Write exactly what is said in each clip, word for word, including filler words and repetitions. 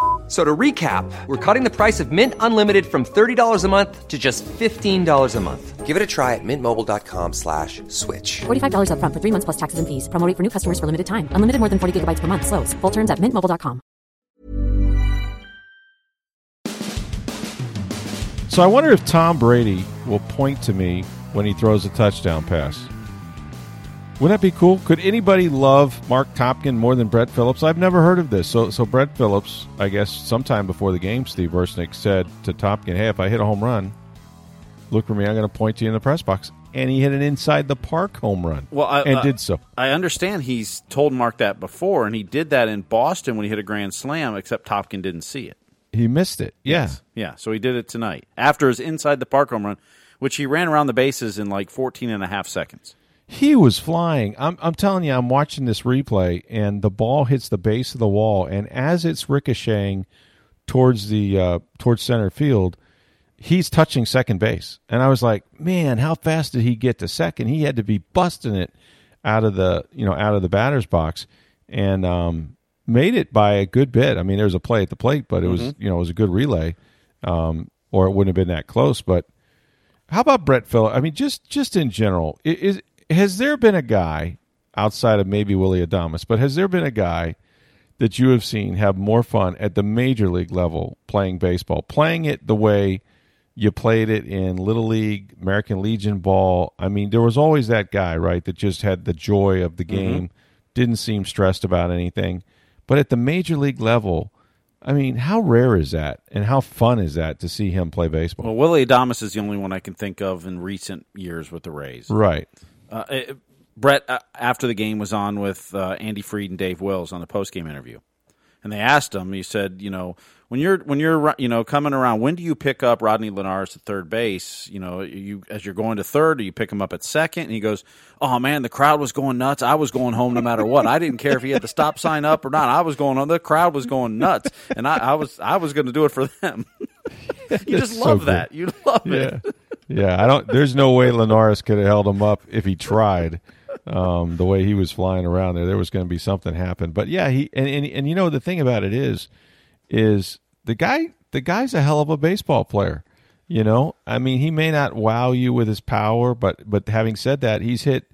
f- So to recap, we're cutting the price of Mint Unlimited from thirty dollars a month to just fifteen dollars a month. Give it a try at mintmobile.com slash switch. forty-five dollars up front for three months plus taxes and fees. Promo rate for new customers for limited time. Unlimited more than forty gigabytes per month. Slows full terms at mint mobile dot com. So I wonder if Tom Brady will point to me when he throws a touchdown pass. Wouldn't that be cool? Could anybody love Mark Topkin more than Brett Phillips? I've never heard of this. So so Brett Phillips, I guess sometime before the game, Steve Versnick said to Topkin, hey, if I hit a home run, look for me, I'm going to point to you in the press box. And he hit an inside-the-park home run well, I, and uh, did so. I understand he's told Mark that before, and he did that in Boston when he hit a grand slam, except Topkin didn't see it. He missed it, yeah. Yes. Yeah, so he did it tonight after his inside-the-park home run, which he ran around the bases in like fourteen and a half seconds. He was flying. I'm, I'm telling you, I'm watching this replay, and the ball hits the base of the wall, and as it's ricocheting towards the uh, towards center field, he's touching second base. And I was like, man, how fast did he get to second? He had to be busting it out of the you know out of the batter's box, and um, made it by a good bit. I mean, there was a play at the plate, but it mm-hmm. was you know it was a good relay, um, or it wouldn't have been that close. But how about Brett Phillips? I mean, just just in general, is has there been a guy, outside of maybe Willy Adames, but has there been a guy that you have seen have more fun at the major league level playing baseball, playing it the way you played it in Little League, American Legion ball? I mean, there was always that guy, right, that just had the joy of the game, mm-hmm. didn't seem stressed about anything. But at the major league level, I mean, how rare is that, and how fun is that to see him play baseball? Well, Willy Adames is the only one I can think of in recent years with the Rays. Right. Uh, it, Brett, uh, after the game, was on with uh, Andy Fried and Dave Wills on the postgame interview, and they asked him. He said, "You know, when you're when you're you know coming around, when do you pick up Rodney Linares at third base? You know, you as you're going to third, do you pick him up at second?" And he goes, "Oh man, the crowd was going nuts. I was going home no matter what. I didn't care if he had the stop sign up or not. I was going on. The crowd was going nuts, and I, I was I was going to do it for them." You just love so that. You love yeah. it. Yeah, I don't. There's no way Linares could have held him up if he tried. Um, the way he was flying around there, there was going to be something happen. But yeah, he and, and and you know the thing about it is, is the guy the guy's a hell of a baseball player. You know, I mean, he may not wow you with his power, but but having said that, he's hit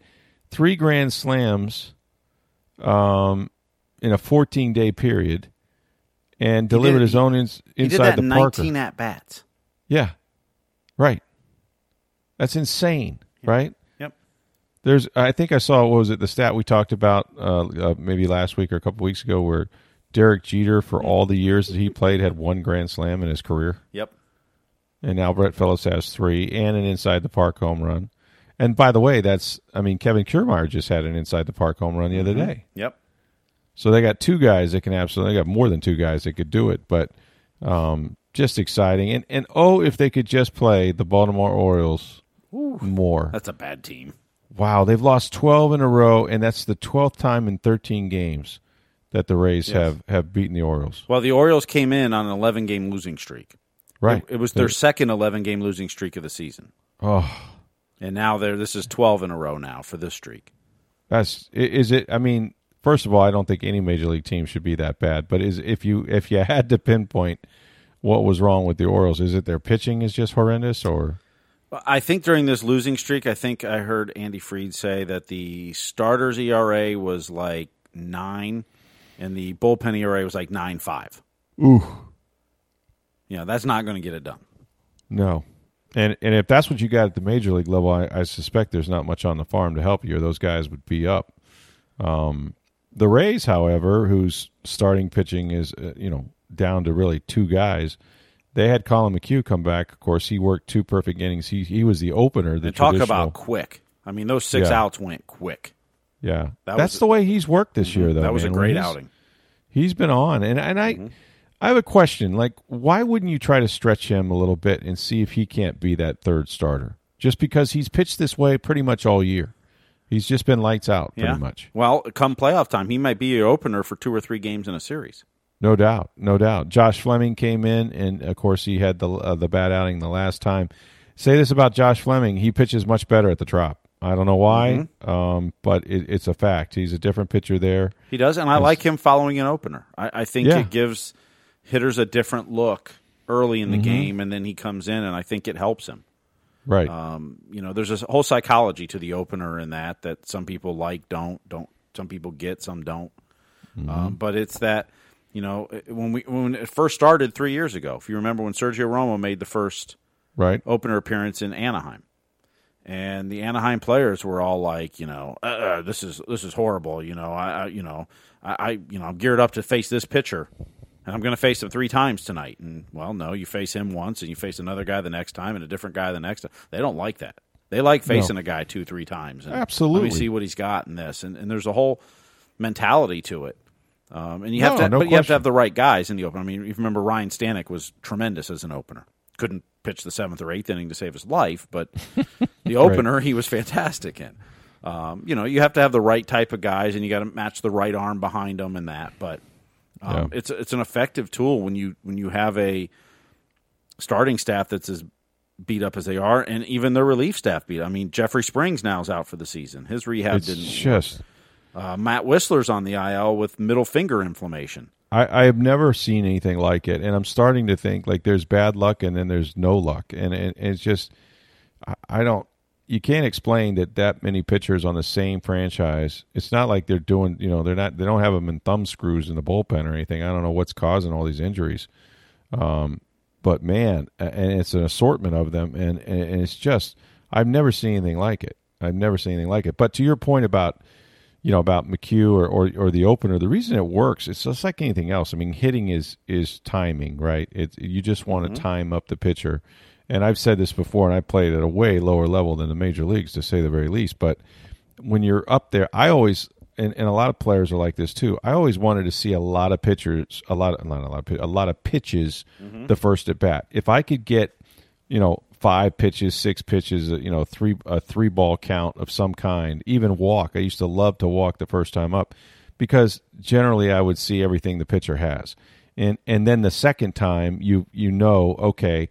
three grand slams, um, in a fourteen day period, and delivered did, his own in, inside the park. He did that nineteen at bats. Yeah, right. That's insane, yep. right? Yep. There's, I think I saw, what was it, the stat we talked about uh, uh, maybe last week or a couple weeks ago, where Derek Jeter, for all the years that he played, had one grand slam in his career. Yep. And now Brett Phillips has three and an inside-the-park home run. And by the way, that's, I mean, Kevin Kiermaier just had an inside-the-park home run the mm-hmm. other day. Yep. So they got two guys that can absolutely, they got more than two guys that could do it, but um, just exciting. And, and oh, if they could just play the Baltimore Orioles. Ooh, more. That's a bad team. Wow, they've lost twelve in a row, and that's the twelfth time in thirteen games that the Rays yes. have, have beaten the Orioles. Well, the Orioles came in on an eleven game losing streak. Right. It, it was their they're... second eleven game losing streak of the season. Oh. And now they're this is twelve in a row now for this streak. That's is it I mean, first of all, I don't think any major league team should be that bad, but is if you if you had to pinpoint what was wrong with the Orioles, is it their pitching is just horrendous, or I think during this losing streak, I think I heard Andy Fried say that the starters' E R A was like nine, and the bullpen E R A was like nine five. Ooh, yeah, that's not going to get it done. No, and and if that's what you got at the major league level, I, I suspect there's not much on the farm to help you, or those guys would be up. Um, the Rays, however, whose starting pitching is uh, you know down to really two guys. They had Colin McHugh come back. Of course, he worked two perfect innings. He he was the opener. The and talk about quick. I mean, those six yeah. outs went quick. Yeah, that that's was, the way he's worked this year, though. That was man. a great he's, outing. He's been on, and and I, mm-hmm. I have a question. Like, why wouldn't you try to stretch him a little bit and see if he can't be that third starter? Just because he's pitched this way pretty much all year, he's just been lights out pretty yeah. much. Well, come playoff time, he might be your opener for two or three games in a series. No doubt, no doubt. Josh Fleming came in, and of course he had the uh, the bad outing the last time. Say this about Josh Fleming: he pitches much better at the Trop. I don't know why, mm-hmm. um, but it, it's a fact. He's a different pitcher there. He does, and I He's, like him following an opener. I, I think yeah. it gives hitters a different look early in the mm-hmm. game, and then he comes in, and I think it helps him. Right. Um, you know, there's a whole psychology to the opener in that that some people like, don't, don't. Some people get, some don't. Mm-hmm. Um, but it's that. You know, when we when it first started three years ago, if you remember when Sergio Romo made the first right. opener appearance in Anaheim, and the Anaheim players were all like, you know, uh, uh, this is this is horrible. You know, I, I you know I, I you know I'm geared up to face this pitcher, and I'm going to face him three times tonight. And well, no, you face him once, and you face another guy the next time, and a different guy the next time. They don't like that. They like facing no. a guy two, three times. And absolutely. Let me see what he's got in this, and and there's a whole mentality to it. Um, and you have no, to, no but you question. have to have the right guys in the opener. I mean, you remember Ryan Stanek was tremendous as an opener. Couldn't pitch the seventh or eighth inning to save his life, but the opener right. he was fantastic in. Um, you know, you have to have the right type of guys, and you got to match the right arm behind them and that. But um, yeah. it's it's an effective tool when you when you have a starting staff that's as beat up as they are, and even their relief staff beat. I mean, Jeffrey Springs now is out for the season. His rehab it's didn't just. Work. Uh, Matt Whistler's on the I L with middle finger inflammation. I, I have never seen anything like it, and I'm starting to think like there's bad luck and then there's no luck, and, and, and it's just I, I don't. You can't explain that that many pitchers on the same franchise. It's not like they're doing, you know, they're not. They don't have them in thumb screws in the bullpen or anything. I don't know what's causing all these injuries, um, but man, and it's an assortment of them, and, and it's just I've never seen anything like it. I've never seen anything like it. But to your point about. You know, about McHugh or, or, or the opener, the reason it works, it's just like anything else. I mean, hitting is is timing, right? It's, you just want to mm-hmm. time up the pitcher. And I've said this before, and I played at a way lower level than the major leagues, to say the very least. But when you're up there, I always, and, and a lot of players are like this too, I always wanted to see a lot of pitchers, a lot of, not a lot of, a lot of pitches mm-hmm. the first at bat. If I could get, you know, five pitches, six pitches, you know, three a three ball count of some kind, even walk. I used to love to walk the first time up because generally I would see everything the pitcher has. And and then the second time you you know, okay,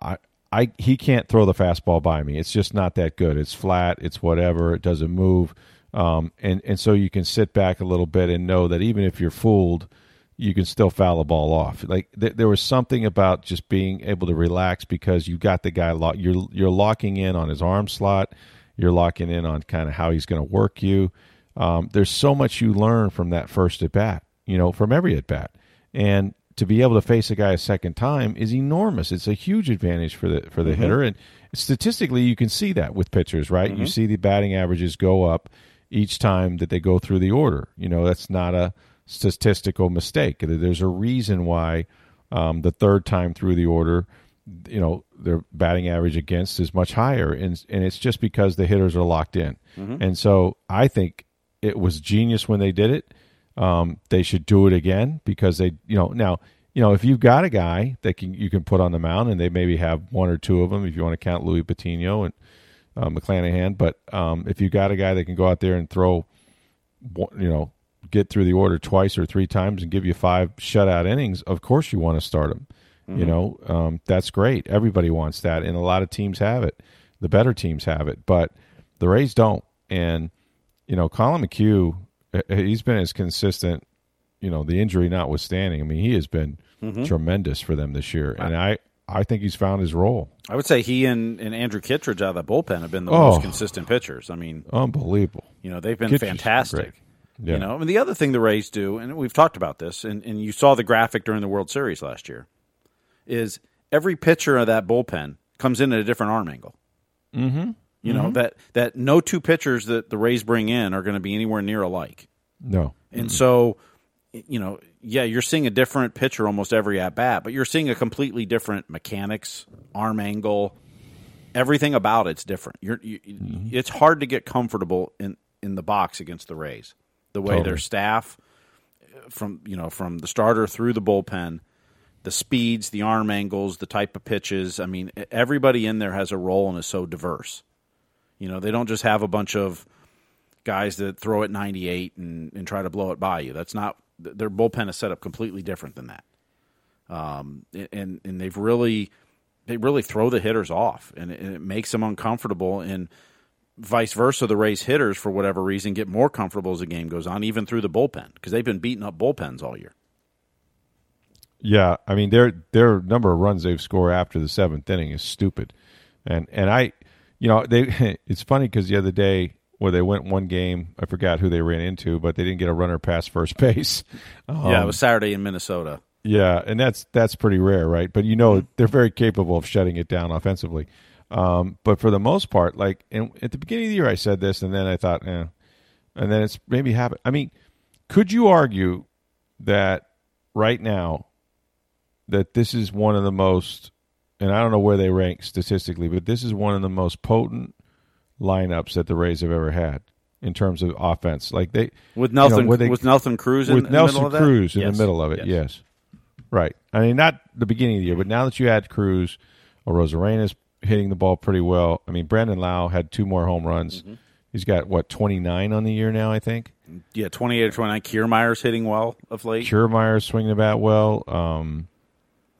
I I he can't throw the fastball by me. It's just not that good. It's flat, it's whatever, it doesn't move. Um and, and so you can sit back a little bit and know that even if you're fooled, you can still foul a ball off. Like th- there was something about just being able to relax because you got the guy locked. You're you're locking in on his arm slot. You're locking in on kind of how he's going to work you. Um, there's so much you learn from that first at bat. You know, from every at bat, and to be able to face a guy a second time is enormous. It's a huge advantage for the for the mm-hmm. hitter, and statistically you can see that with pitchers, right? Mm-hmm. You see the batting averages go up each time that they go through the order. You know, that's not a statistical mistake. There's a reason why um, the third time through the order, you know, their batting average against is much higher, and and it's just because the hitters are locked in. Mm-hmm. And so I think it was genius when they did it. Um, they should do it again because they, you know, now you know if you've got a guy that can you can put on the mound, and they maybe have one or two of them if you want to count Louis Patino and uh, McClanahan. But um, if you've got a guy that can go out there and throw, you know. Get through the order twice or three times and give you five shutout innings, of course you want to start them. Mm-hmm. You know, um, that's great. Everybody wants that, and a lot of teams have it. The better teams have it, but the Rays don't. And, you know, Colin McHugh, he's been as consistent, you know, the injury notwithstanding. I mean, he has been mm-hmm. tremendous for them this year, and I, I think he's found his role. I would say he and, and Andrew Kittredge out of the bullpen have been the oh, most consistent pitchers. I mean, unbelievable. You know, they've been Kittredge's fantastic. Been Yeah. You know, and the other thing the Rays do, and we've talked about this, and, and you saw the graphic during the World Series last year, is every pitcher of that bullpen comes in at a different arm angle. Mm-hmm. You mm-hmm. know, that, that no two pitchers that the Rays bring in are going to be anywhere near alike. No. And mm-hmm. so, you know, yeah, you're seeing a different pitcher almost every at-bat, but you're seeing a completely different mechanics, arm angle, everything about it's different. You're, you, mm-hmm. It's hard to get comfortable in, in the box against the Rays. The way totally. Their staff, from you know, from the starter through the bullpen, the speeds, the arm angles, the type of pitches. I mean, everybody in there has a role and is so diverse. You know, they don't just have a bunch of guys that throw at ninety-eight and, and try to blow it by you. That's not their bullpen is set up completely different than that. Um, and and they've really they really throw the hitters off, and it, and it makes them uncomfortable. And vice versa, the Rays hitters, for whatever reason, get more comfortable as the game goes on, even through the bullpen, because they've been beating up bullpens all year. Yeah, I mean, their their number of runs they've scored after the seventh inning is stupid, and and I, you know, they it's funny because the other day where they went one game, I forgot who they ran into, but they didn't get a runner past first base. Um, yeah, it was Saturday in Minnesota. Yeah, and that's that's pretty rare, right? But you know, they're very capable of shutting it down offensively. Um, but for the most part, like and at the beginning of the year, I said this, and then I thought, eh. and then it's maybe happened. I mean, could you argue that right now? That this is one of the most, and I don't know where they rank statistically, but this is one of the most potent lineups that the Rays have ever had in terms of offense. Like they with Nelson, you know, they, with Nelson Cruz in, with Nelson in the middle of that? Cruz yes. in the middle of it, yes. yes, right. I mean, not the beginning of the year, but now that you had Cruz, or Rosarena's hitting the ball pretty well. I mean, Brandon Lau had two more home runs. Mm-hmm. He's got what twenty-nine on the year now, I think. Yeah, twenty-eight or twenty-nine. Kiermaier's hitting well of late. Kiermaier's swinging the bat well. Um,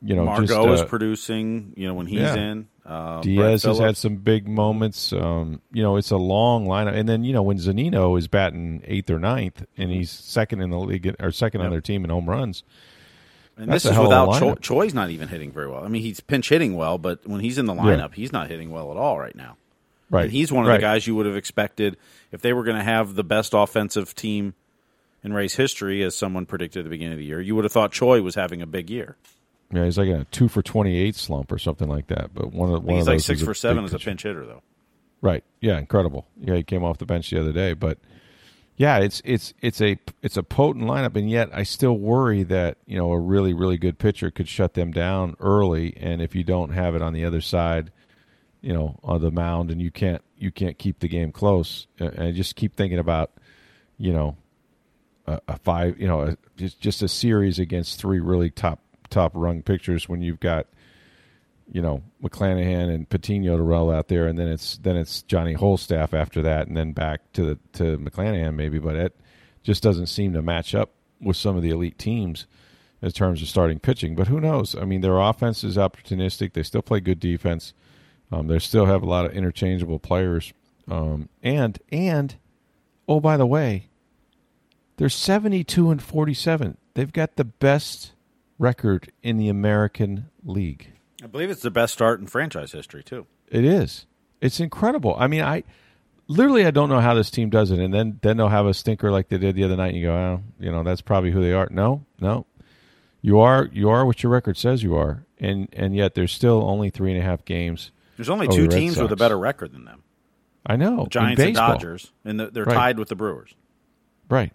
You know, Margot just, uh, is producing, you know, when he's yeah. in. Uh, Diaz has had some big moments. Um, you know, it's a long lineup. And then, you know, when Zunino is batting eighth or ninth, and he's second in the league or second yep. on their team in home runs. And this is without Choi. Choi's not even hitting very well. I mean, he's pinch hitting well, but when he's in the lineup, yeah. he's not hitting well at all right now. Right. And he's one of right. the guys you would have expected if they were going to have the best offensive team in Rays history, as someone predicted at the beginning of the year. You would have thought Choi was having a big year. Yeah, he's like in a two for twenty-eight slump or something like that. But one of, one he's of those like six for seven as a pinch hitter, though. Right? Yeah, incredible. Yeah, he came off the bench the other day, but yeah, it's it's it's a it's a potent lineup, and yet I still worry that you know a really really good pitcher could shut them down early, and if you don't have it on the other side, you know, on the mound, and you can't you can't keep the game close, and I just keep thinking about, you know, a, a five, you know, a, just just a series against three really top. top rung pictures when you've got, you know, McClanahan and Patino to roll out there, and then it's then it's Johnny Holstaff after that, and then back to the, to McClanahan maybe, but it just doesn't seem to match up with some of the elite teams in terms of starting pitching. But who knows? I mean, their offense is opportunistic. They still play good defense. Um, they still have a lot of interchangeable players. Um, and and oh, by the way, they're seventy-two and forty-seven. They've got the best record in the American League. I believe it's the best start in franchise history, too. It is. It's incredible. I mean, I literally I don't know how this team does it, and then, then they'll have a stinker like they did the other night, and you go, oh, you know, that's probably who they are. No, no. You are you are what your record says you are, and, and yet there's still only three and a half games. There's only two teams with a better record than them. I know. The Giants and Dodgers, and the, they're right. tied with the Brewers. Right.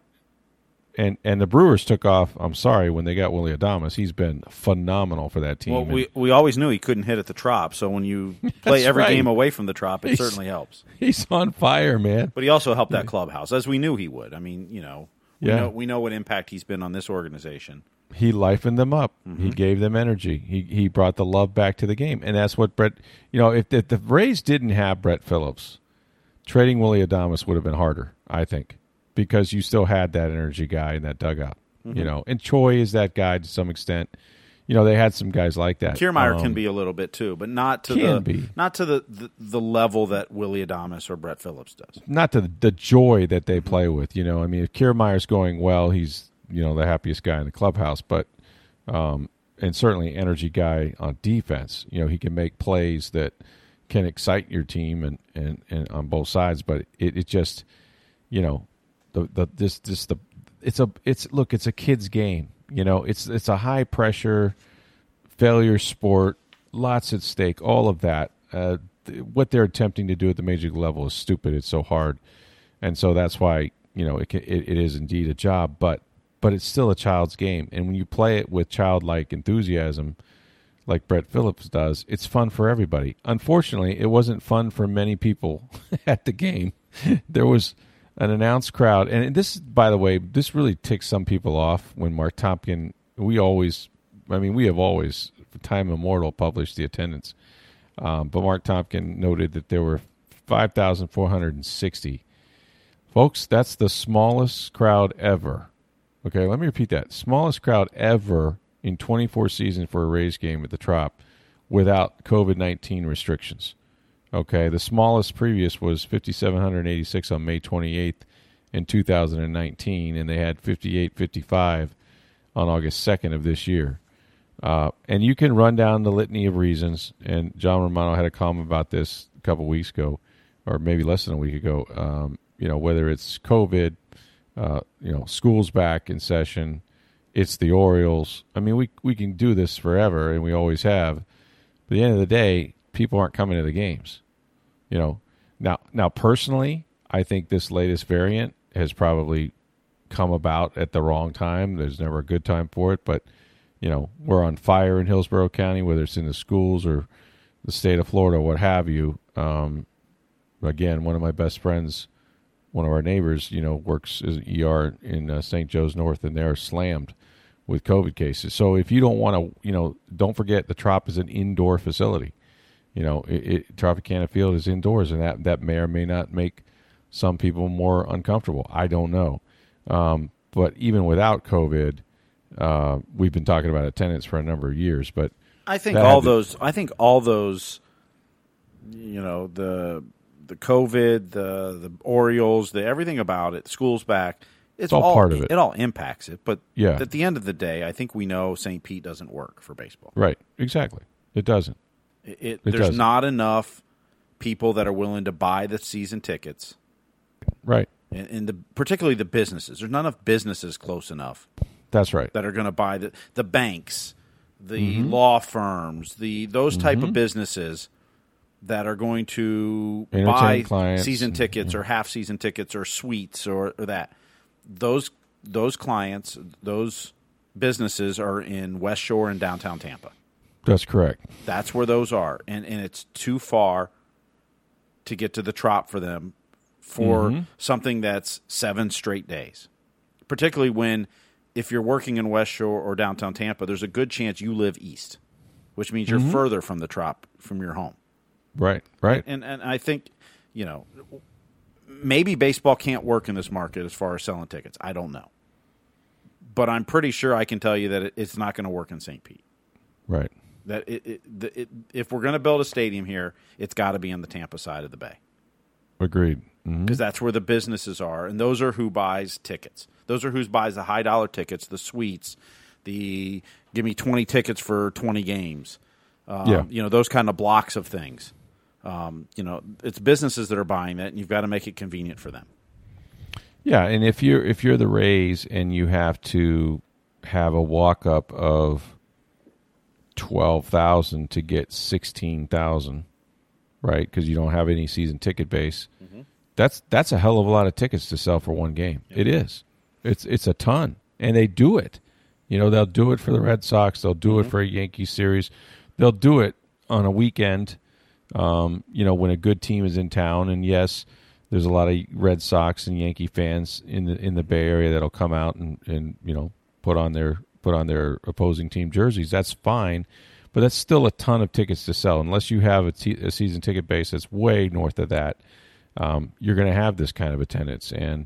And and the Brewers took off, I'm sorry, when they got Willy Adames. He's been phenomenal for that team. Well, we, we always knew he couldn't hit at the Trop, so when you play every right. game away from the Trop, it he's, certainly helps. He's on fire, man. But he also helped that clubhouse, as we knew he would. I mean, you know, we, yeah. know, we know what impact he's been on this organization. He lifened them up. Mm-hmm. He gave them energy. He he brought the love back to the game. And that's what Brett, you know, if, if the Rays didn't have Brett Phillips, trading Willy Adames would have been harder, I think. Because you still had that energy guy in that dugout, mm-hmm. you know. And Choi is that guy to some extent. You know, they had some guys like that. Kiermaier um, can be a little bit too, but not to the be. not to the, the, the level that Willy Adames or Brett Phillips does. Not to the, the joy that they play with. You know, I mean, if Kiermaier's going well, he's you know the happiest guy in the clubhouse. But um, and certainly energy guy on defense. You know, he can make plays that can excite your team and and, and on both sides. But it, it just you know. The the this this the it's a it's look it's a kid's game, you know, it's it's a high pressure failure sport, lots at stake, all of that. Uh, th- what they're attempting to do at the major league level is stupid. It's so hard, and so that's why you know it can, it, it is indeed a job, but but it's still a child's game, and when you play it with childlike enthusiasm, like Brett Phillips does, it's fun for everybody. Unfortunately, it wasn't fun for many people at the game. There was an announced crowd, and this, by the way, this really ticks some people off when Mark Topkin, we always, I mean, we have always, for time immemorial, published the attendance. Um, but Mark Topkin noted that there were five thousand four hundred sixty. Folks, that's the smallest crowd ever Okay, let me repeat that. Smallest crowd ever in twenty-four seasons for a Rays game at the Trop without covid nineteen restrictions. Okay, the smallest previous was five thousand seven hundred eighty-six on May twenty-eighth in two thousand nineteen, and they had fifty-eight fifty-five on August second of this year. Uh, and you can run down the litany of reasons, and John Romano had a comment about this a couple weeks ago, or maybe less than a week ago, um, you know, whether it's COVID, uh, you know, school's back in session, it's the Orioles. I mean, we we can do this forever, and we always have. But at the end of the day, people aren't coming to the games. You know, now, now personally, I think this latest variant has probably come about at the wrong time. There's never a good time for it, but, you know, we're on fire in Hillsborough County, whether it's in the schools or the state of Florida or what have you. Um, again, one of my best friends, one of our neighbors, you know, works as an E R in uh, Saint Joe's North, and they're slammed with COVID cases. So if you don't want to, you know, don't forget the Trop is an indoor facility. You know, it, it, Tropicana Field is indoors, and that, that may or may not make some people more uncomfortable. I don't know. Um, but even without COVID, uh, we've been talking about attendance for a number of years. But I think all those, I think all those, you know, the the COVID, the the Orioles, the everything about it, school's back. It's, it's all, all part of it. It all impacts it. But yeah, at the end of the day, I think we know Saint Pete doesn't work for baseball. Right. Exactly. It doesn't. It, it, it there's doesn't. Not enough people that are willing to buy the season tickets, right? And, and the, particularly the businesses. There's not enough businesses close enough. That's right. That are going to buy the the banks, the mm-hmm. law firms, the those type mm-hmm. of businesses that are going to buy clients. Season tickets mm-hmm. or half season tickets or suites or, or that. Those those clients, those businesses are in West Shore and downtown Tampa. That's correct. That's where those are, and and it's too far to get to the Trop for them for mm-hmm. something that's seven straight days, particularly when if you're working in West Shore or downtown Tampa, there's a good chance you live east, which means mm-hmm. you're further from the Trop from your home. Right, right. And, and I think, you know, maybe baseball can't work in this market as far as selling tickets. I don't know. But I'm pretty sure I can tell you that it's not going to work in Saint Pete. Right. That it, it, the, it, if we're going to build a stadium here, it's got to be on the Tampa side of the bay. Agreed. Because mm-hmm. that's where the businesses are, and those are who buys tickets. Those are who buys the high dollar tickets, the suites, the give me twenty tickets for twenty games. Um, yeah. You know, those kind of blocks of things. Um, you know, it's businesses that are buying it, and you've got to make it convenient for them. Yeah, and if you're if you're the Rays and you have to have a walk up of twelve thousand to get sixteen thousand, right? Because you don't have any season ticket base. Mm-hmm. That's that's a hell of a lot of tickets to sell for one game. Yep. It is. It's it's a ton, and they do it. You know, they'll do it for the Red Sox. They'll do mm-hmm. it for a Yankee series. They'll do it on a weekend. Um, you know, when a good team is in town, and yes, there's a lot of Red Sox and Yankee fans in the in the Bay Area that'll come out and, and you know put on their. put on their opposing team jerseys. That's fine, but that's still a ton of tickets to sell. Unless you have a, t- a season ticket base that's way north of that, um, you're going to have this kind of attendance. And,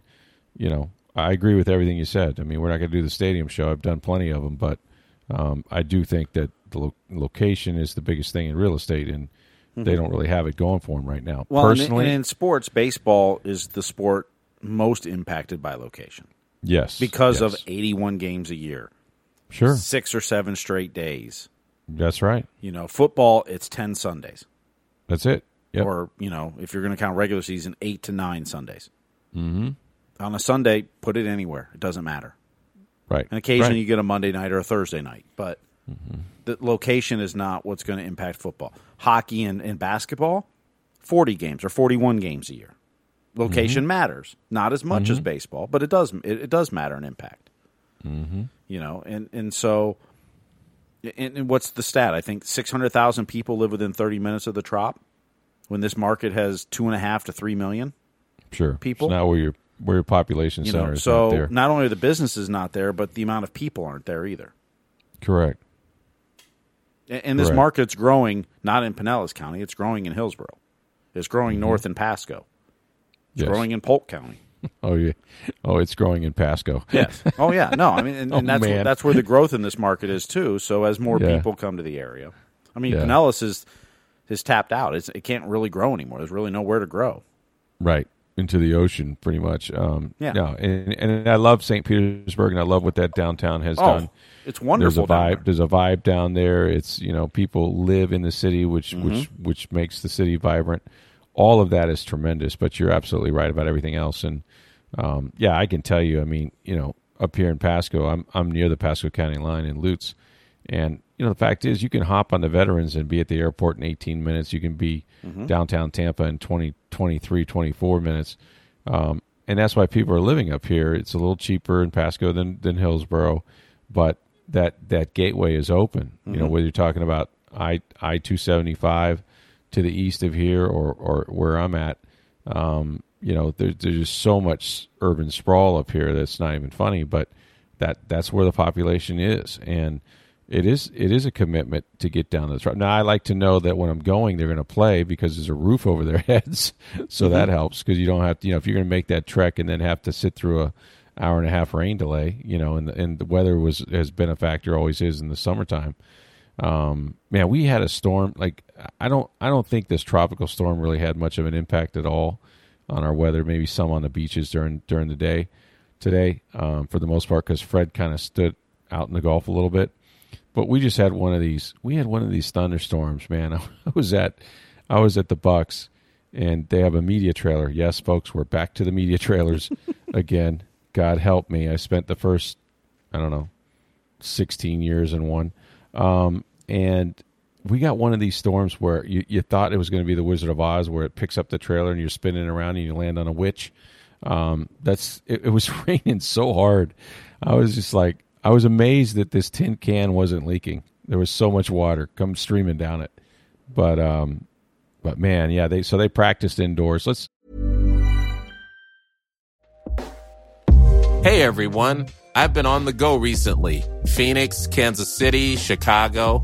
you know, I agree with everything you said. I mean, we're not going to do the stadium show. I've done plenty of them, but um, I do think that the lo- location is the biggest thing in real estate, and mm-hmm. they don't really have it going for them right now. Well, personally, and in sports, baseball is the sport most impacted by location. Yes. Because yes. of eighty-one games a year. Sure. Six or seven straight days. That's right. You know, football, it's ten Sundays. That's it. Yep. Or, you know, if you're going to count regular season, eight to nine Sundays. Mm-hmm. On a Sunday, put it anywhere. It doesn't matter. Right. And occasionally right. you get a Monday night or a Thursday night, but mm-hmm. the location is not what's going to impact football. Hockey and, and basketball, forty games or forty-one games a year. Location mm-hmm. matters. Not as much mm-hmm. as baseball, but it does it, it does matter and impact. Mm-hmm. You know, and, and so, and, and what's the stat? I think six hundred thousand people live within thirty minutes of the Trop when this market has two and a half to three million sure. people. Sure. So now where your, where your population you center know, is so not there. So not only are the businesses not there, but the amount of people aren't there either. Correct. And, and this Correct. market's growing not in Pinellas County, it's growing in Hillsborough. It's growing mm-hmm. north in Pasco. It's yes. growing in Polk County. Oh yeah, oh it's growing in Pasco. Yes. Oh yeah. No, I mean, and, and oh, that's where, that's where the growth in this market is too. So as more yeah. people come to the area, I mean, yeah. Pinellas is is tapped out. It's, it can't really grow anymore. There's really nowhere to grow. Right into the ocean, pretty much. Um, yeah. No, and and I love Saint Petersburg, and I love what that downtown has oh, done. It's wonderful. There's a vibe. There. There's a vibe down there. It's you know people live in the city, which mm-hmm. which which makes the city vibrant. All of that is tremendous, but you're absolutely right about everything else. And um, yeah, I can tell you. I mean, you know, up here in Pasco, I'm I'm near the Pasco County line in Lutz, and you know the fact is, you can hop on the Veterans and be at the airport in eighteen minutes. You can be mm-hmm. downtown Tampa in twenty, twenty-three, twenty-four minutes, um, and that's why people are living up here. It's a little cheaper in Pasco than than Hillsborough, but that that gateway is open. Mm-hmm. You know, whether you're talking about I two seventy-five. To the east of here, or, or where I'm at, um, you know, there, there's just so much urban sprawl up here that's not even funny. But that that's where the population is, and it is it is a commitment to get down this road. Now, I like to know that when I'm going, they're going to play because there's a roof over their heads, so that helps because you don't have to. You know, if you're going to make that trek and then have to sit through a hour and a half rain delay, you know, and and the weather was has been a factor, always is in the summertime. Um, man, we had a storm. Like I don't, I don't think this tropical storm really had much of an impact at all on our weather. Maybe some on the beaches during during the day today, um, for the most part, because Fred kind of stood out in the Gulf a little bit. But we just had one of these. We had one of these thunderstorms, man. I was at, I was at the Bucks, and they have a media trailer. Yes, folks, we're back to the media trailers again. God help me. I spent the first, I don't know, sixteen years in one. Um, and we got one of these storms where you, you thought it was going to be the Wizard of Oz, where it picks up the trailer and you're spinning around and you land on a witch. Um, that's, it, it was raining so hard. I was just like, I was amazed that this tin can wasn't leaking. There was so much water come streaming down it. But, um, but man, yeah, they, so they practiced indoors. Let's. Hey everyone. I've been on the go recently. Phoenix, Kansas City, Chicago.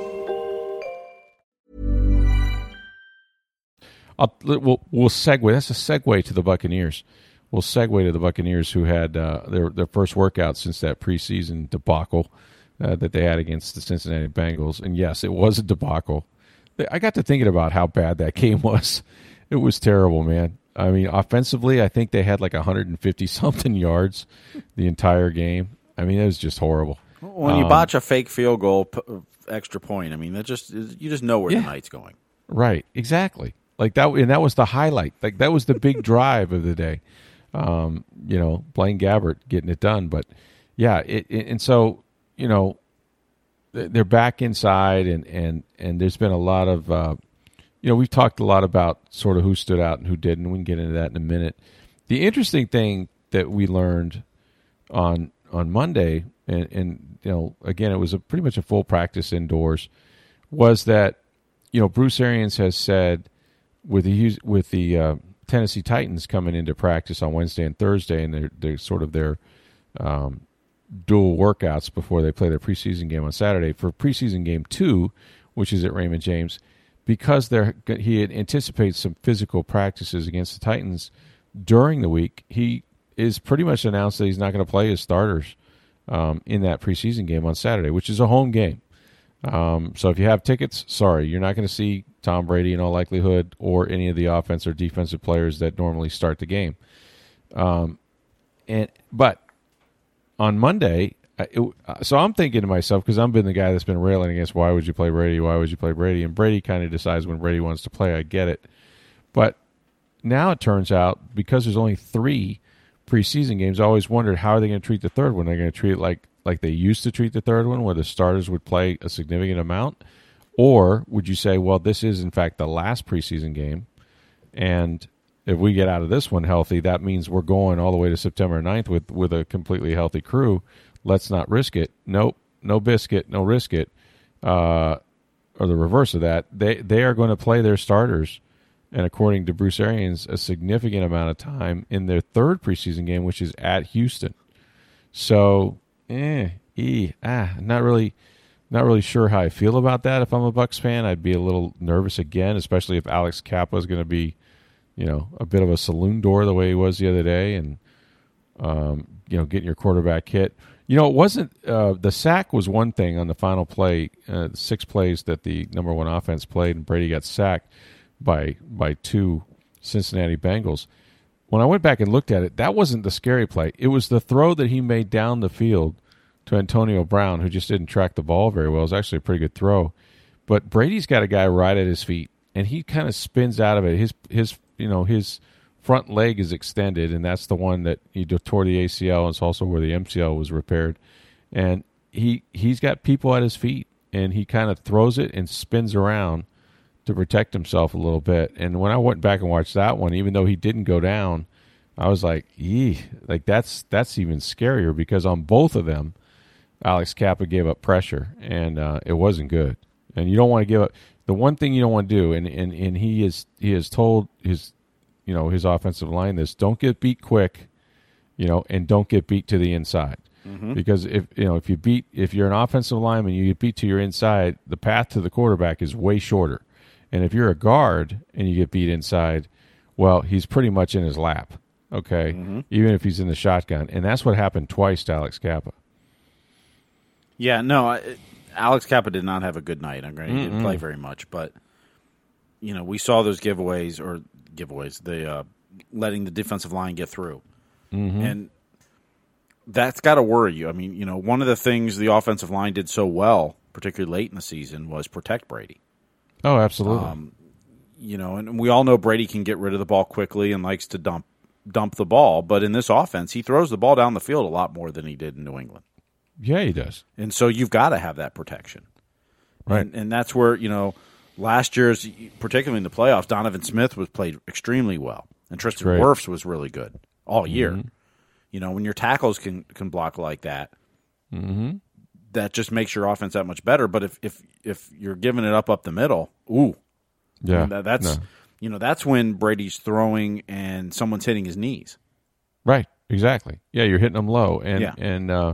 I'll, we'll, we'll segue. That's a segue to the Buccaneers. We'll segue to the Buccaneers, who had uh, their their first workout since that preseason debacle uh, that they had against the Cincinnati Bengals. And yes, it was a debacle. I got to thinking about how bad that game was. It was terrible, man. I mean, offensively, I think they had like one hundred fifty something yards the entire game. I mean, it was just horrible. When you um, botch a fake field goal, extra point. I mean, that just you just know where yeah, the night's going. Right. Exactly. Like that, and that was the highlight. Like that was the big drive of the day. Um, you know, Blaine Gabbert getting it done. But yeah, it, it, and so you know, they're back inside, and and and there's been a lot of, uh, you know, we've talked a lot about sort of who stood out and who didn't. We can get into that in a minute. The interesting thing that we learned on on Monday, and, and you know, again, it was a pretty much a full practice indoors, was that you know Bruce Arians has said. With the with the uh, Tennessee Titans coming into practice on Wednesday and Thursday, and they're, they're sort of their um, dual workouts before they play their preseason game on Saturday for preseason game two, which is at Raymond James, because they're he anticipates some physical practices against the Titans during the week. He is pretty much announced that he's not going to play his starters um, in that preseason game on Saturday, which is a home game. Um, so if you have tickets, sorry, you're not going to see Tom Brady in all likelihood or any of the offense or defensive players that normally start the game. Um, and but on Monday, it, so I'm thinking to myself, because I've been the guy that's been railing against why would you play Brady, why would you play Brady, and Brady kind of decides when Brady wants to play, I get it. But now it turns out, because there's only three preseason games, I always wondered how are they going to treat the third one? Are they going to treat it like like they used to treat the third one, where the starters would play a significant amount? Or would you say, well, this is, in fact, the last preseason game, and if we get out of this one healthy, that means we're going all the way to September ninth with, with a completely healthy crew. Let's not risk it. Nope, no biscuit, no risk it. uh, or the reverse of that, they, they are going to play their starters, and according to Bruce Arians, a significant amount of time in their third preseason game, which is at Houston. So, eh, eh, ah, not really, not really sure how I feel about that. If I'm a Bucs fan, I'd be a little nervous again, especially if Alex Cappa is going to be, you know, a bit of a saloon door the way he was the other day, and um, you know, getting your quarterback hit. You know, it wasn't uh, the sack was one thing on the final play, uh, the six plays that the number one offense played, and Brady got sacked by by two Cincinnati Bengals. When I went back and looked at it, that wasn't the scary play. It was the throw that he made down the field to Antonio Brown, who just didn't track the ball very well. It was actually a pretty good throw. But Brady's got a guy right at his feet, and he kind of spins out of it. His his you know his front leg is extended, and that's the one that he tore the A C L, and it's also where the M C L was repaired. And he, he's got people at his feet, and he kind of throws it and spins around to protect himself a little bit. And when I went back and watched that one, even though he didn't go down, I was like, "Yee, like that's that's even scarier," because on both of them, Alex Cappa gave up pressure, and uh, it wasn't good. And you don't want to give up. The one thing you don't want to do, and, and, and he is he has told his you know his offensive line this: don't get beat quick, you know, and don't get beat to the inside, mm-hmm. because if you know if you beat if you're an offensive lineman, you get beat to your inside, the path to the quarterback is way shorter. And if you're a guard and you get beat inside, well, he's pretty much in his lap, okay, mm-hmm. even if he's in the shotgun. And that's what happened twice to Alex Cappa. Yeah, no, I, Alex Cappa did not have a good night. I'm going to didn't play very much. But, you know, we saw those giveaways, or giveaways, the uh, letting the defensive line get through. Mm-hmm. And that's got to worry you. I mean, you know, one of the things the offensive line did so well, particularly late in the season, was protect Brady. Oh, absolutely. Um, you know, and we all know Brady can get rid of the ball quickly and likes to dump dump the ball. But in this offense, he throws the ball down the field a lot more than he did in New England. Yeah, he does. And so you've got to have that protection. Right. And, and that's where, you know, last year's, particularly in the playoffs, Donovan Smith was played extremely well. And Tristan Wirfs was really good all year. Mm-hmm. You know, when your tackles can, can block like that, mm-hmm. that just makes your offense that much better. But if if, if you're giving it up up the middle, ooh, yeah, that, that's no. you know that's when Brady's throwing and someone's hitting his knees. Right, exactly. Yeah, you're hitting them low, and yeah. and uh,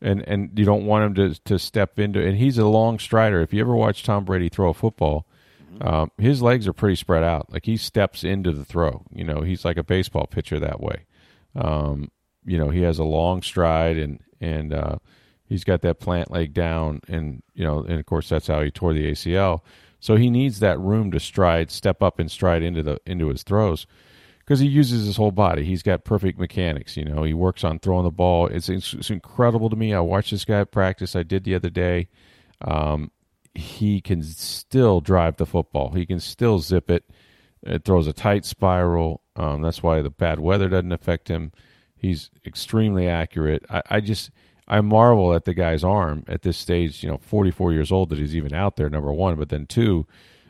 and and you don't want him to to step into. And he's a long strider. If you ever watch Tom Brady throw a football, mm-hmm. um, his legs are pretty spread out. Like he steps into the throw. You know, he's like a baseball pitcher that way. Um, you know, he has a long stride, and and. Uh, He's got that plant leg down, and you know, and of course that's how he tore the A C L. So he needs that room to stride, step up, and stride into the into his throws, because he uses his whole body. He's got perfect mechanics. You know, he works on throwing the ball. It's it's incredible to me. I watched this guy at practice. I did the other day. Um, he can still drive the football. He can still zip it. It throws a tight spiral. Um, that's why the bad weather doesn't affect him. He's extremely accurate. I, I just. I marvel at the guy's arm at this stage, you know, forty-four years old, that he's even out there, number one. But then two,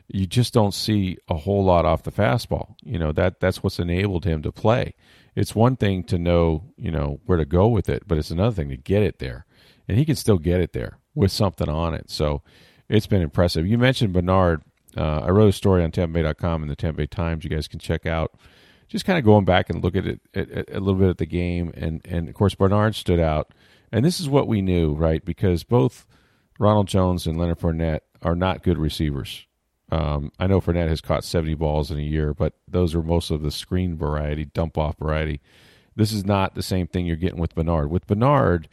you just don't see a whole lot off the fastball. You know, that that's what's enabled him to play. It's one thing to know, you know, where to go with it, but it's another thing to get it there. And he can still get it there with something on it. So it's been impressive. You mentioned Bernard. Uh, I wrote a story on Tampa Bay dot com and the Tampa Bay Times you guys can check out. Just kind of going back and look at it at, at, a little bit at the game. And, and, of course, Bernard stood out. And this is what we knew, right? Because both Ronald Jones and Leonard Fournette are not good receivers. Um, I know Fournette has caught seventy balls in a year, but those are most of the screen variety, dump-off variety. This is not the same thing you're getting with Bernard. With Bernard,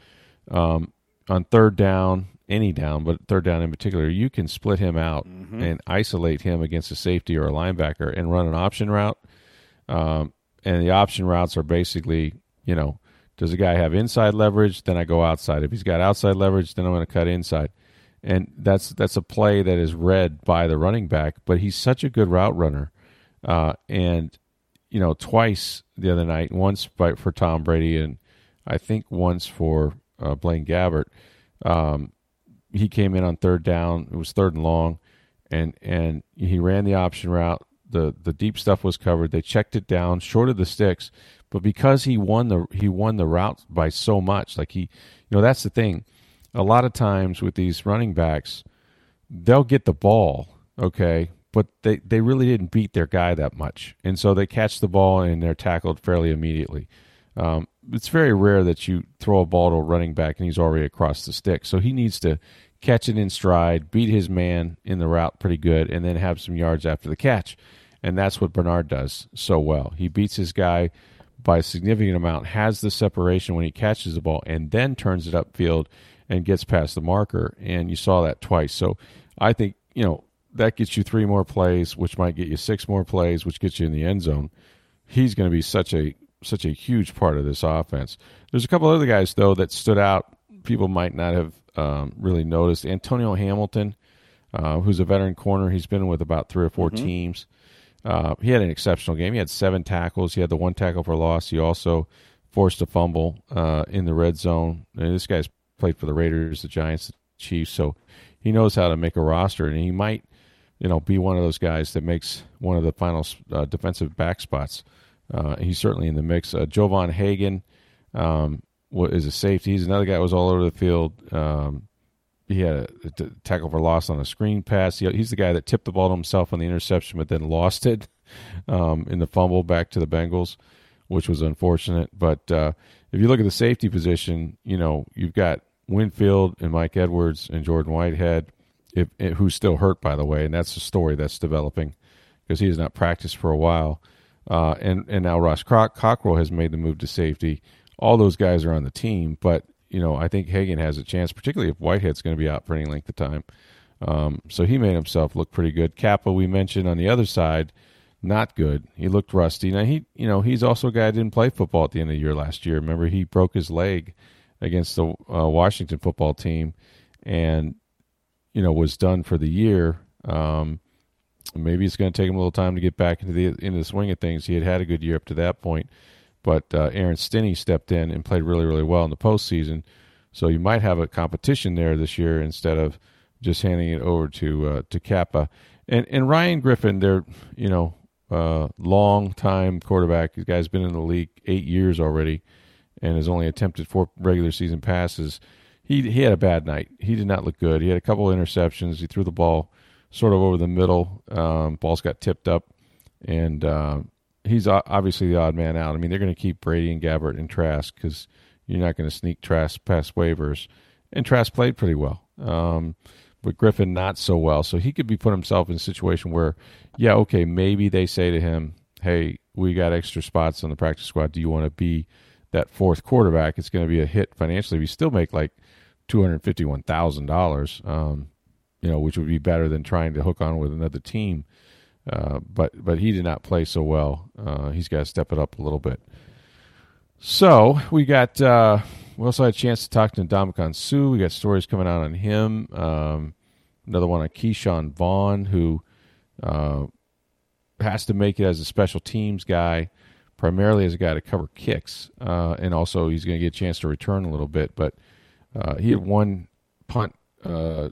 um, on third down, any down, but third down in particular, you can split him out mm-hmm. and isolate him against a safety or a linebacker and run an option route. Um, and the option routes are basically, you know, does a guy have inside leverage? Then I go outside. If he's got outside leverage, then I'm going to cut inside. And that's that's a play that is read by the running back, but he's such a good route runner. Uh, and, you know, twice the other night, once by, for Tom Brady and I think once for uh, Blaine Gabbert, um, he came in on third down. It was third and long, and, and he ran the option route. The the deep stuff was covered. They checked it down, short of the sticks. But because he won the he won the route by so much, like he, you know, that's the thing. A lot of times with these running backs, they'll get the ball, okay, but they, they really didn't beat their guy that much. And so they catch the ball and they're tackled fairly immediately. Um, it's very rare that you throw a ball to a running back and he's already across the stick. So he needs to catch it in stride, beat his man in the route pretty good, and then have some yards after the catch. And that's what Bernard does so well. He beats his guy by a significant amount, has the separation when he catches the ball, and then turns it upfield and gets past the marker. And you saw that twice. So I think, you know, that gets you three more plays, which might get you six more plays, which gets you in the end zone. He's going to be such a such a huge part of this offense. There's a couple other guys, though, that stood out. People might not have um, really noticed. Antonio Hamilton, uh, who's a veteran corner. He's been with about three or four mm-hmm. teams. Uh, he had an exceptional game. He had seven tackles. He had the one tackle for loss. He also forced a fumble uh, in the red zone. And this guy's played for the Raiders, the Giants, the Chiefs, so he knows how to make a roster, and he might, you know, be one of those guys that makes one of the final uh, defensive back spots. Uh, he's certainly in the mix. Uh, Jovan Hagan um, is a safety. He's another guy that was all over the field. Um, he had a, a t- tackle for loss on a screen pass. He, he's the guy that tipped the ball to himself on the interception but then lost it um, in the fumble back to the Bengals, which was unfortunate. But uh, if you look at the safety position, you know, you've got Winfield and Mike Edwards and Jordan Whitehead, if, if, who's still hurt, by the way, and that's the story that's developing because he has not practiced for a while. Uh, and, and now Ross Cock- Cockrell has made the move to safety. All those guys are on the team, but, you know, I think Hagan has a chance, particularly if Whitehead's going to be out for any length of time. Um, so he made himself look pretty good. Kappa, we mentioned on the other side, not good. He looked rusty. Now, he, you know, he's also a guy that didn't play football at the end of the year last year. Remember, he broke his leg against the uh, Washington football team and, you know, was done for the year. Um, maybe it's going to take him a little time to get back into the into the swing of things. He had had a good year up to that point, but uh, Aaron Stinney stepped in and played really, really well in the postseason. So you might have a competition there this year instead of just handing it over to uh, to Kappa. And and Ryan Griffin, they're, you know, uh, long-time quarterback. This guy's been in the league eight years already and has only attempted four regular season passes. He he had a bad night. He did not look good. He had a couple of interceptions. He threw the ball sort of over the middle. Um, ball's got tipped up, and uh, he's obviously the odd man out. I mean, they're going to keep Brady and Gabbert and Trask because you're not going to sneak Trask past waivers. And Trask played pretty well, um, but Griffin not so well. So he could be put himself in a situation where, yeah, okay, maybe they say to him, hey, we got extra spots on the practice squad. Do you want to be that fourth quarterback? It's going to be a hit financially. We still make like two hundred fifty-one thousand dollars, um, you know, which would be better than trying to hook on with another team. Uh, but but he did not play so well. Uh, he's got to step it up a little bit. So we got uh, we also had a chance to talk to Ndamukong Suh. We got stories coming out on him. Um, another one on Keyshawn Vaughn, who uh, has to make it as a special teams guy, primarily as a guy to cover kicks, uh, and also he's going to get a chance to return a little bit. But uh, he had one punt uh,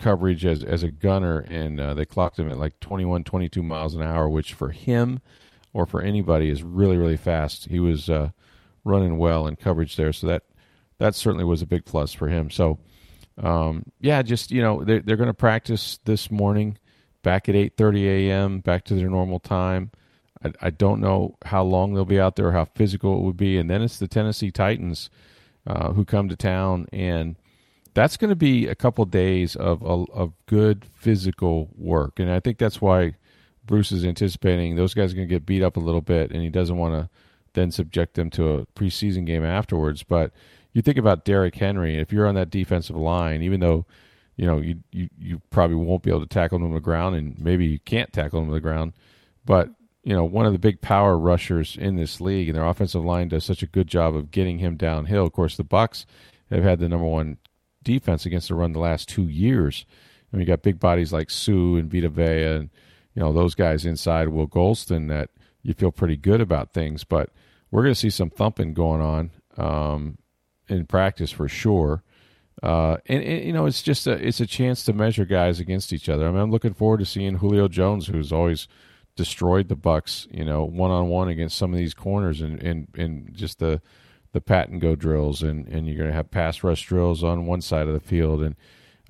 coverage as as a gunner, and uh, they clocked him at like twenty-one, twenty-two miles an hour, which for him or for anybody is really, really fast. He was uh, running well in coverage there, so that that certainly was a big plus for him. So, um, yeah, just, you know, they're, they're going to practice this morning back at eight thirty a.m., back to their normal time. I, I don't know how long they'll be out there, how physical it would be. And then it's the Tennessee Titans uh, who come to town, and that's going to be a couple days of, of of good physical work. And I think that's why Bruce is anticipating those guys are going to get beat up a little bit, and he doesn't want to then subject them to a preseason game afterwards. But you think about Derrick Henry. If you're on that defensive line, even though, you know, you you, you probably won't be able to tackle him to the ground, and maybe you can't tackle him to the ground, but you know, one of the big power rushers in this league, and their offensive line does such a good job of getting him downhill. Of course, the Bucs have had the number one defense against the run the last two years. And you got big bodies like Sue and Vita Vea and, you know, those guys inside Will Golston that you feel pretty good about things. But we're going to see some thumping going on um, in practice for sure. Uh, and, and, you know, it's just a, it's a chance to measure guys against each other. I mean, I'm looking forward to seeing Julio Jones, who's always – destroyed the Bucs, you know, one on one against some of these corners, and, and, and just the the pat and go drills, and, and you're going to have pass rush drills on one side of the field, and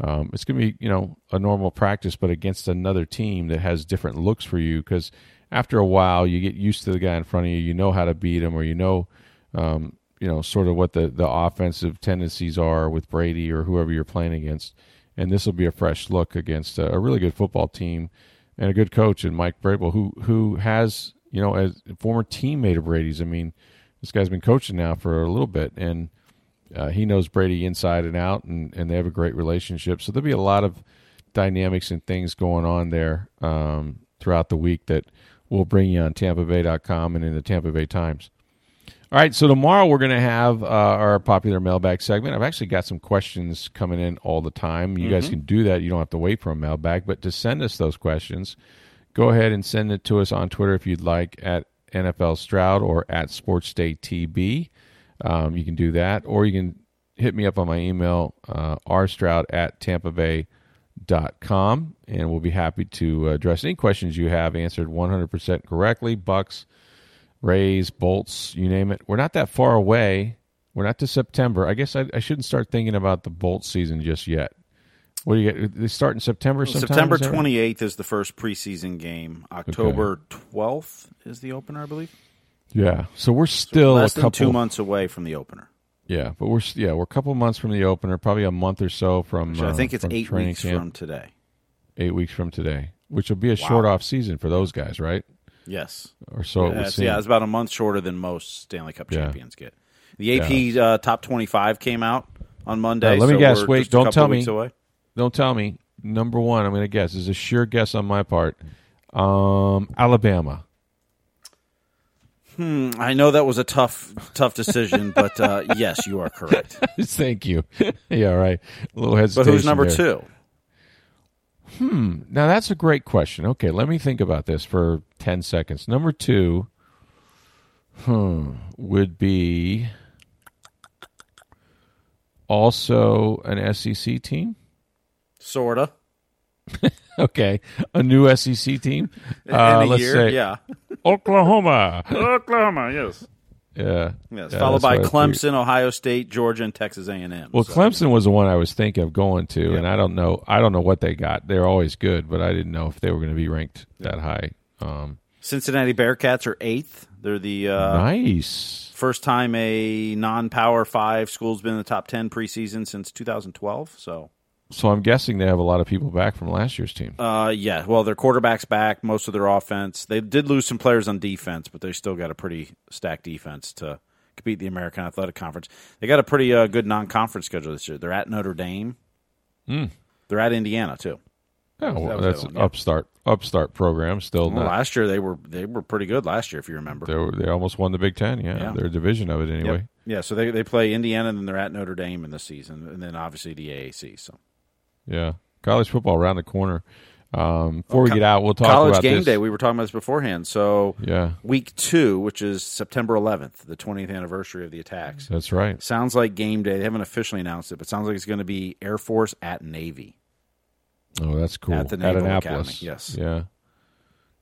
Um, it's going to be, you know, a normal practice, but against another team that has different looks for you, because after a while you get used to the guy in front of you. You know how to beat him, or you know, um, you know, sort of what the, the offensive tendencies are with Brady or whoever you're playing against. And this will be a fresh look against a, a really good football team and a good coach in Mike Brable, who who has, you know, as a former teammate of Brady's. I mean, this guy's been coaching now for a little bit, and Uh, he knows Brady inside and out, and, and they have a great relationship. So there'll be a lot of dynamics and things going on there um, throughout the week that we'll bring you on Tampa Bay dot com and in the Tampa Bay Times. All right, so tomorrow we're going to have uh, our popular mailbag segment. I've actually got some questions coming in all the time. You mm-hmm. guys can do that. You don't have to wait for a mailbag. But to send us those questions, go ahead and send it to us on Twitter if you'd like, at N F L Stroud or at Sports Day T B. Um, you can do that, or you can hit me up on my email, uh, r stroud at tampa bay dot com, and we'll be happy to address any questions you have answered one hundred percent correctly. Bucks, Rays, Bolts, you name it. We're not that far away. We're not to September. I guess I, I shouldn't start thinking about the Bolt season just yet. What do you get? They start in September sometime? September twenty-eighth is the first preseason game. October twelfth is the opener, I believe. Yeah, so we're still so less a couple than two months away from the opener. Yeah, but we're yeah we're a couple months from the opener, probably a month or so from. Which I think uh, it's eight weeks camp. from today. Eight weeks from today, which will be a wow. short off season for those guys, right? Yes, or so yeah, it would seem. Yeah, it's about a month shorter than most Stanley Cup yeah. champions get. The A P yeah. uh, top twenty-five came out on Monday. Right, let me so guess. We're Wait, just don't a tell me. Away. Don't tell me. Number one, I'm going to guess. This is a sheer guess on my part. Um, Alabama. Hmm, I know that was a tough, tough decision, but uh, yes, you are correct. Thank you. Yeah, right. A little hesitation. But who's number there. two? Hmm. Now that's a great question. Okay, let me think about this for ten seconds. Number two, hmm, would be also an S E C team. Sorta. Okay, a new S E C team. Uh, in a let's year, say yeah. Oklahoma. Oklahoma, yes. Yeah. Yes, yeah, followed by Clemson, Ohio State, Georgia, and Texas A and M. Well, so. Clemson was the one I was thinking of going to, yeah. and I don't know I don't know what they got. They're always good, but I didn't know if they were going to be ranked that high. Um, Cincinnati Bearcats are eighth. They're the uh, nice. first time a non-Power five school's been in the top ten preseason since two thousand twelve, so... So I'm guessing they have a lot of people back from last year's team. Uh, yeah. Well, their quarterback's back, most of their offense. They did lose some players on defense, but they still got a pretty stacked defense to compete the American Athletic Conference. They got a pretty uh, good non-conference schedule this year. They're at Notre Dame. Mm. They're at Indiana too. Oh, well, that that's that one, an yeah. upstart, upstart program. Still, well, not... last year they were they were pretty good last year, if you remember. They were, they almost won the Big Ten. Yeah, yeah. Their division of it anyway. Yep. Yeah. So they they play Indiana, and then they're at Notre Dame in the season, and then obviously the A A C. So. Yeah, college football around the corner. Um, before we get out, we'll talk college about game this. Day. We were talking about this beforehand. So yeah. week two, which is September eleventh, the twentieth anniversary of the attacks. That's right. Sounds like game day. They haven't officially announced it, but sounds like it's going to be Air Force at Navy. Oh, that's cool. At the Naval at Annapolis. Academy. Yes. Yeah,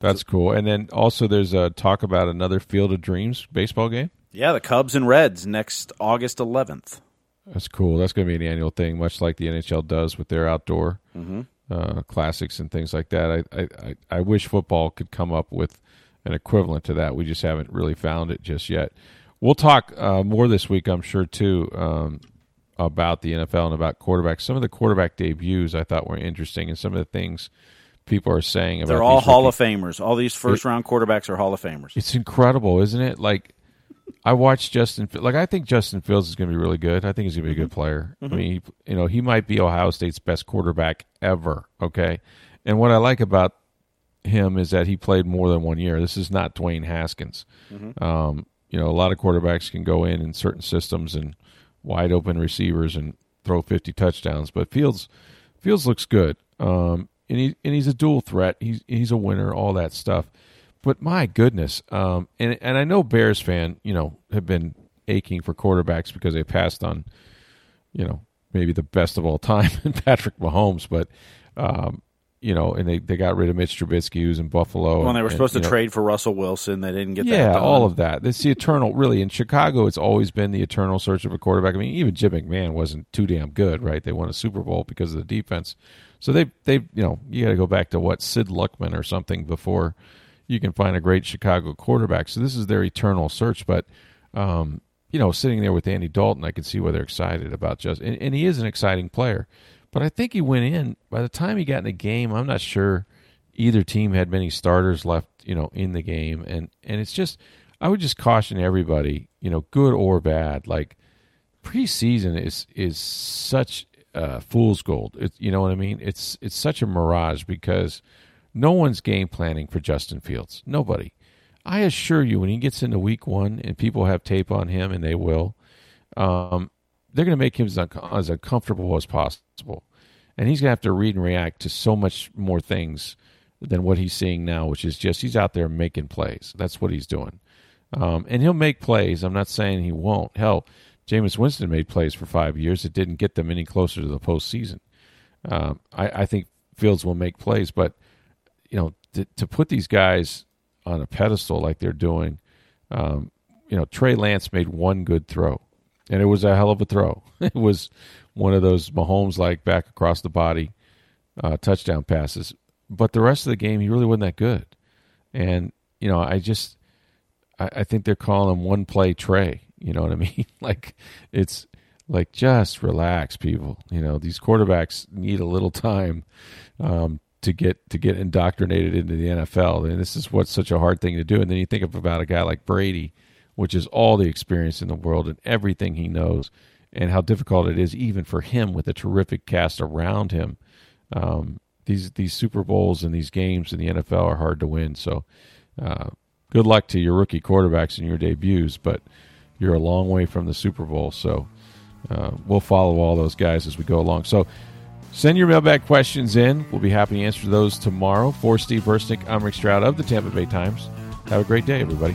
that's so, cool. And then also there's a talk about another Field of Dreams baseball game. Yeah, the Cubs and Reds next August eleventh. That's cool. That's going to be an annual thing, much like the N H L does with their outdoor mm-hmm. uh, classics and things like that. I, I I wish football could come up with an equivalent to that. We just haven't really found it just yet. We'll talk uh, more this week, I'm sure, too, um, about the N F L and about quarterbacks. Some of the quarterback debuts I thought were interesting, and some of the things people are saying about. They're all Hall rookies. Of Famers. All these first-round quarterbacks are Hall of Famers. It's incredible, isn't it? Like. I watched Justin. Like I think Justin Fields is going to be really good. I think he's going to be a good player. Mm-hmm. I mean, he, you know, he might be Ohio State's best quarterback ever. Okay, and what I like about him is that he played more than one year. This is not Dwayne Haskins. Mm-hmm. Um, you know, a lot of quarterbacks can go in in certain systems and wide open receivers and throw fifty touchdowns. But Fields, Fields looks good, um, and he and he's a dual threat. He's he's a winner. All that stuff. But my goodness, um, and and I know Bears fan, you know, have been aching for quarterbacks because they passed on, you know, maybe the best of all time, Patrick Mahomes. But um, you know, and they, they got rid of Mitch Trubisky, who's in Buffalo. Well, and they were and, supposed and, to trade know, for Russell Wilson. They didn't get yeah, that. Yeah, all of that. It's the eternal, really, in Chicago, it's always been the eternal search of a quarterback. I mean, even Jim McMahon wasn't too damn good, right? They won a Super Bowl because of the defense. So they, they you know, you got to go back to, what, Sid Luckman or something before you can find a great Chicago quarterback. So this is their eternal search. But, um, you know, sitting there with Andy Dalton, I can see why they're excited about Justin. And, and he is an exciting player. But I think he went in, by the time he got in the game, I'm not sure either team had many starters left, you know, in the game. And, and it's just, I would just caution everybody, you know, good or bad, like preseason is is such uh, fool's gold. It, you know what I mean? It's it's such a mirage because no one's game planning for Justin Fields. Nobody. I assure you, when he gets into week one and people have tape on him, and they will, um, they're going to make him as, un- as uncomfortable as possible. And he's going to have to read and react to so much more things than what he's seeing now, which is just he's out there making plays. That's what he's doing. Um, and he'll make plays. I'm not saying he won't. Hell, Jameis Winston made plays for five years. It didn't get them any closer to the postseason. Um, I, I think Fields will make plays. But, you know, to, to put these guys on a pedestal like they're doing, um, you know, Trey Lance made one good throw. And it was a hell of a throw. It was one of those Mahomes-like back across the body uh, touchdown passes. But the rest of the game, he really wasn't that good. And, you know, I just I, I think they're calling him one-play Trey. You know what I mean? Like, it's like, just relax, people. You know, these quarterbacks need a little time um, to get to get indoctrinated into the N F L. And this is what's such a hard thing to do. And then you think about a guy like Brady, which is all the experience in the world and everything he knows, and how difficult it is even for him with a terrific cast around him. Um, these these Super Bowls and these games in the N F L are hard to win. So uh, good luck to your rookie quarterbacks and your debuts, but you're a long way from the Super Bowl. So uh, we'll follow all those guys as we go along. So send your mailbag questions in. We'll be happy to answer those tomorrow. For Steve Versnick, I'm Rick Stroud of the Tampa Bay Times. Have a great day, everybody.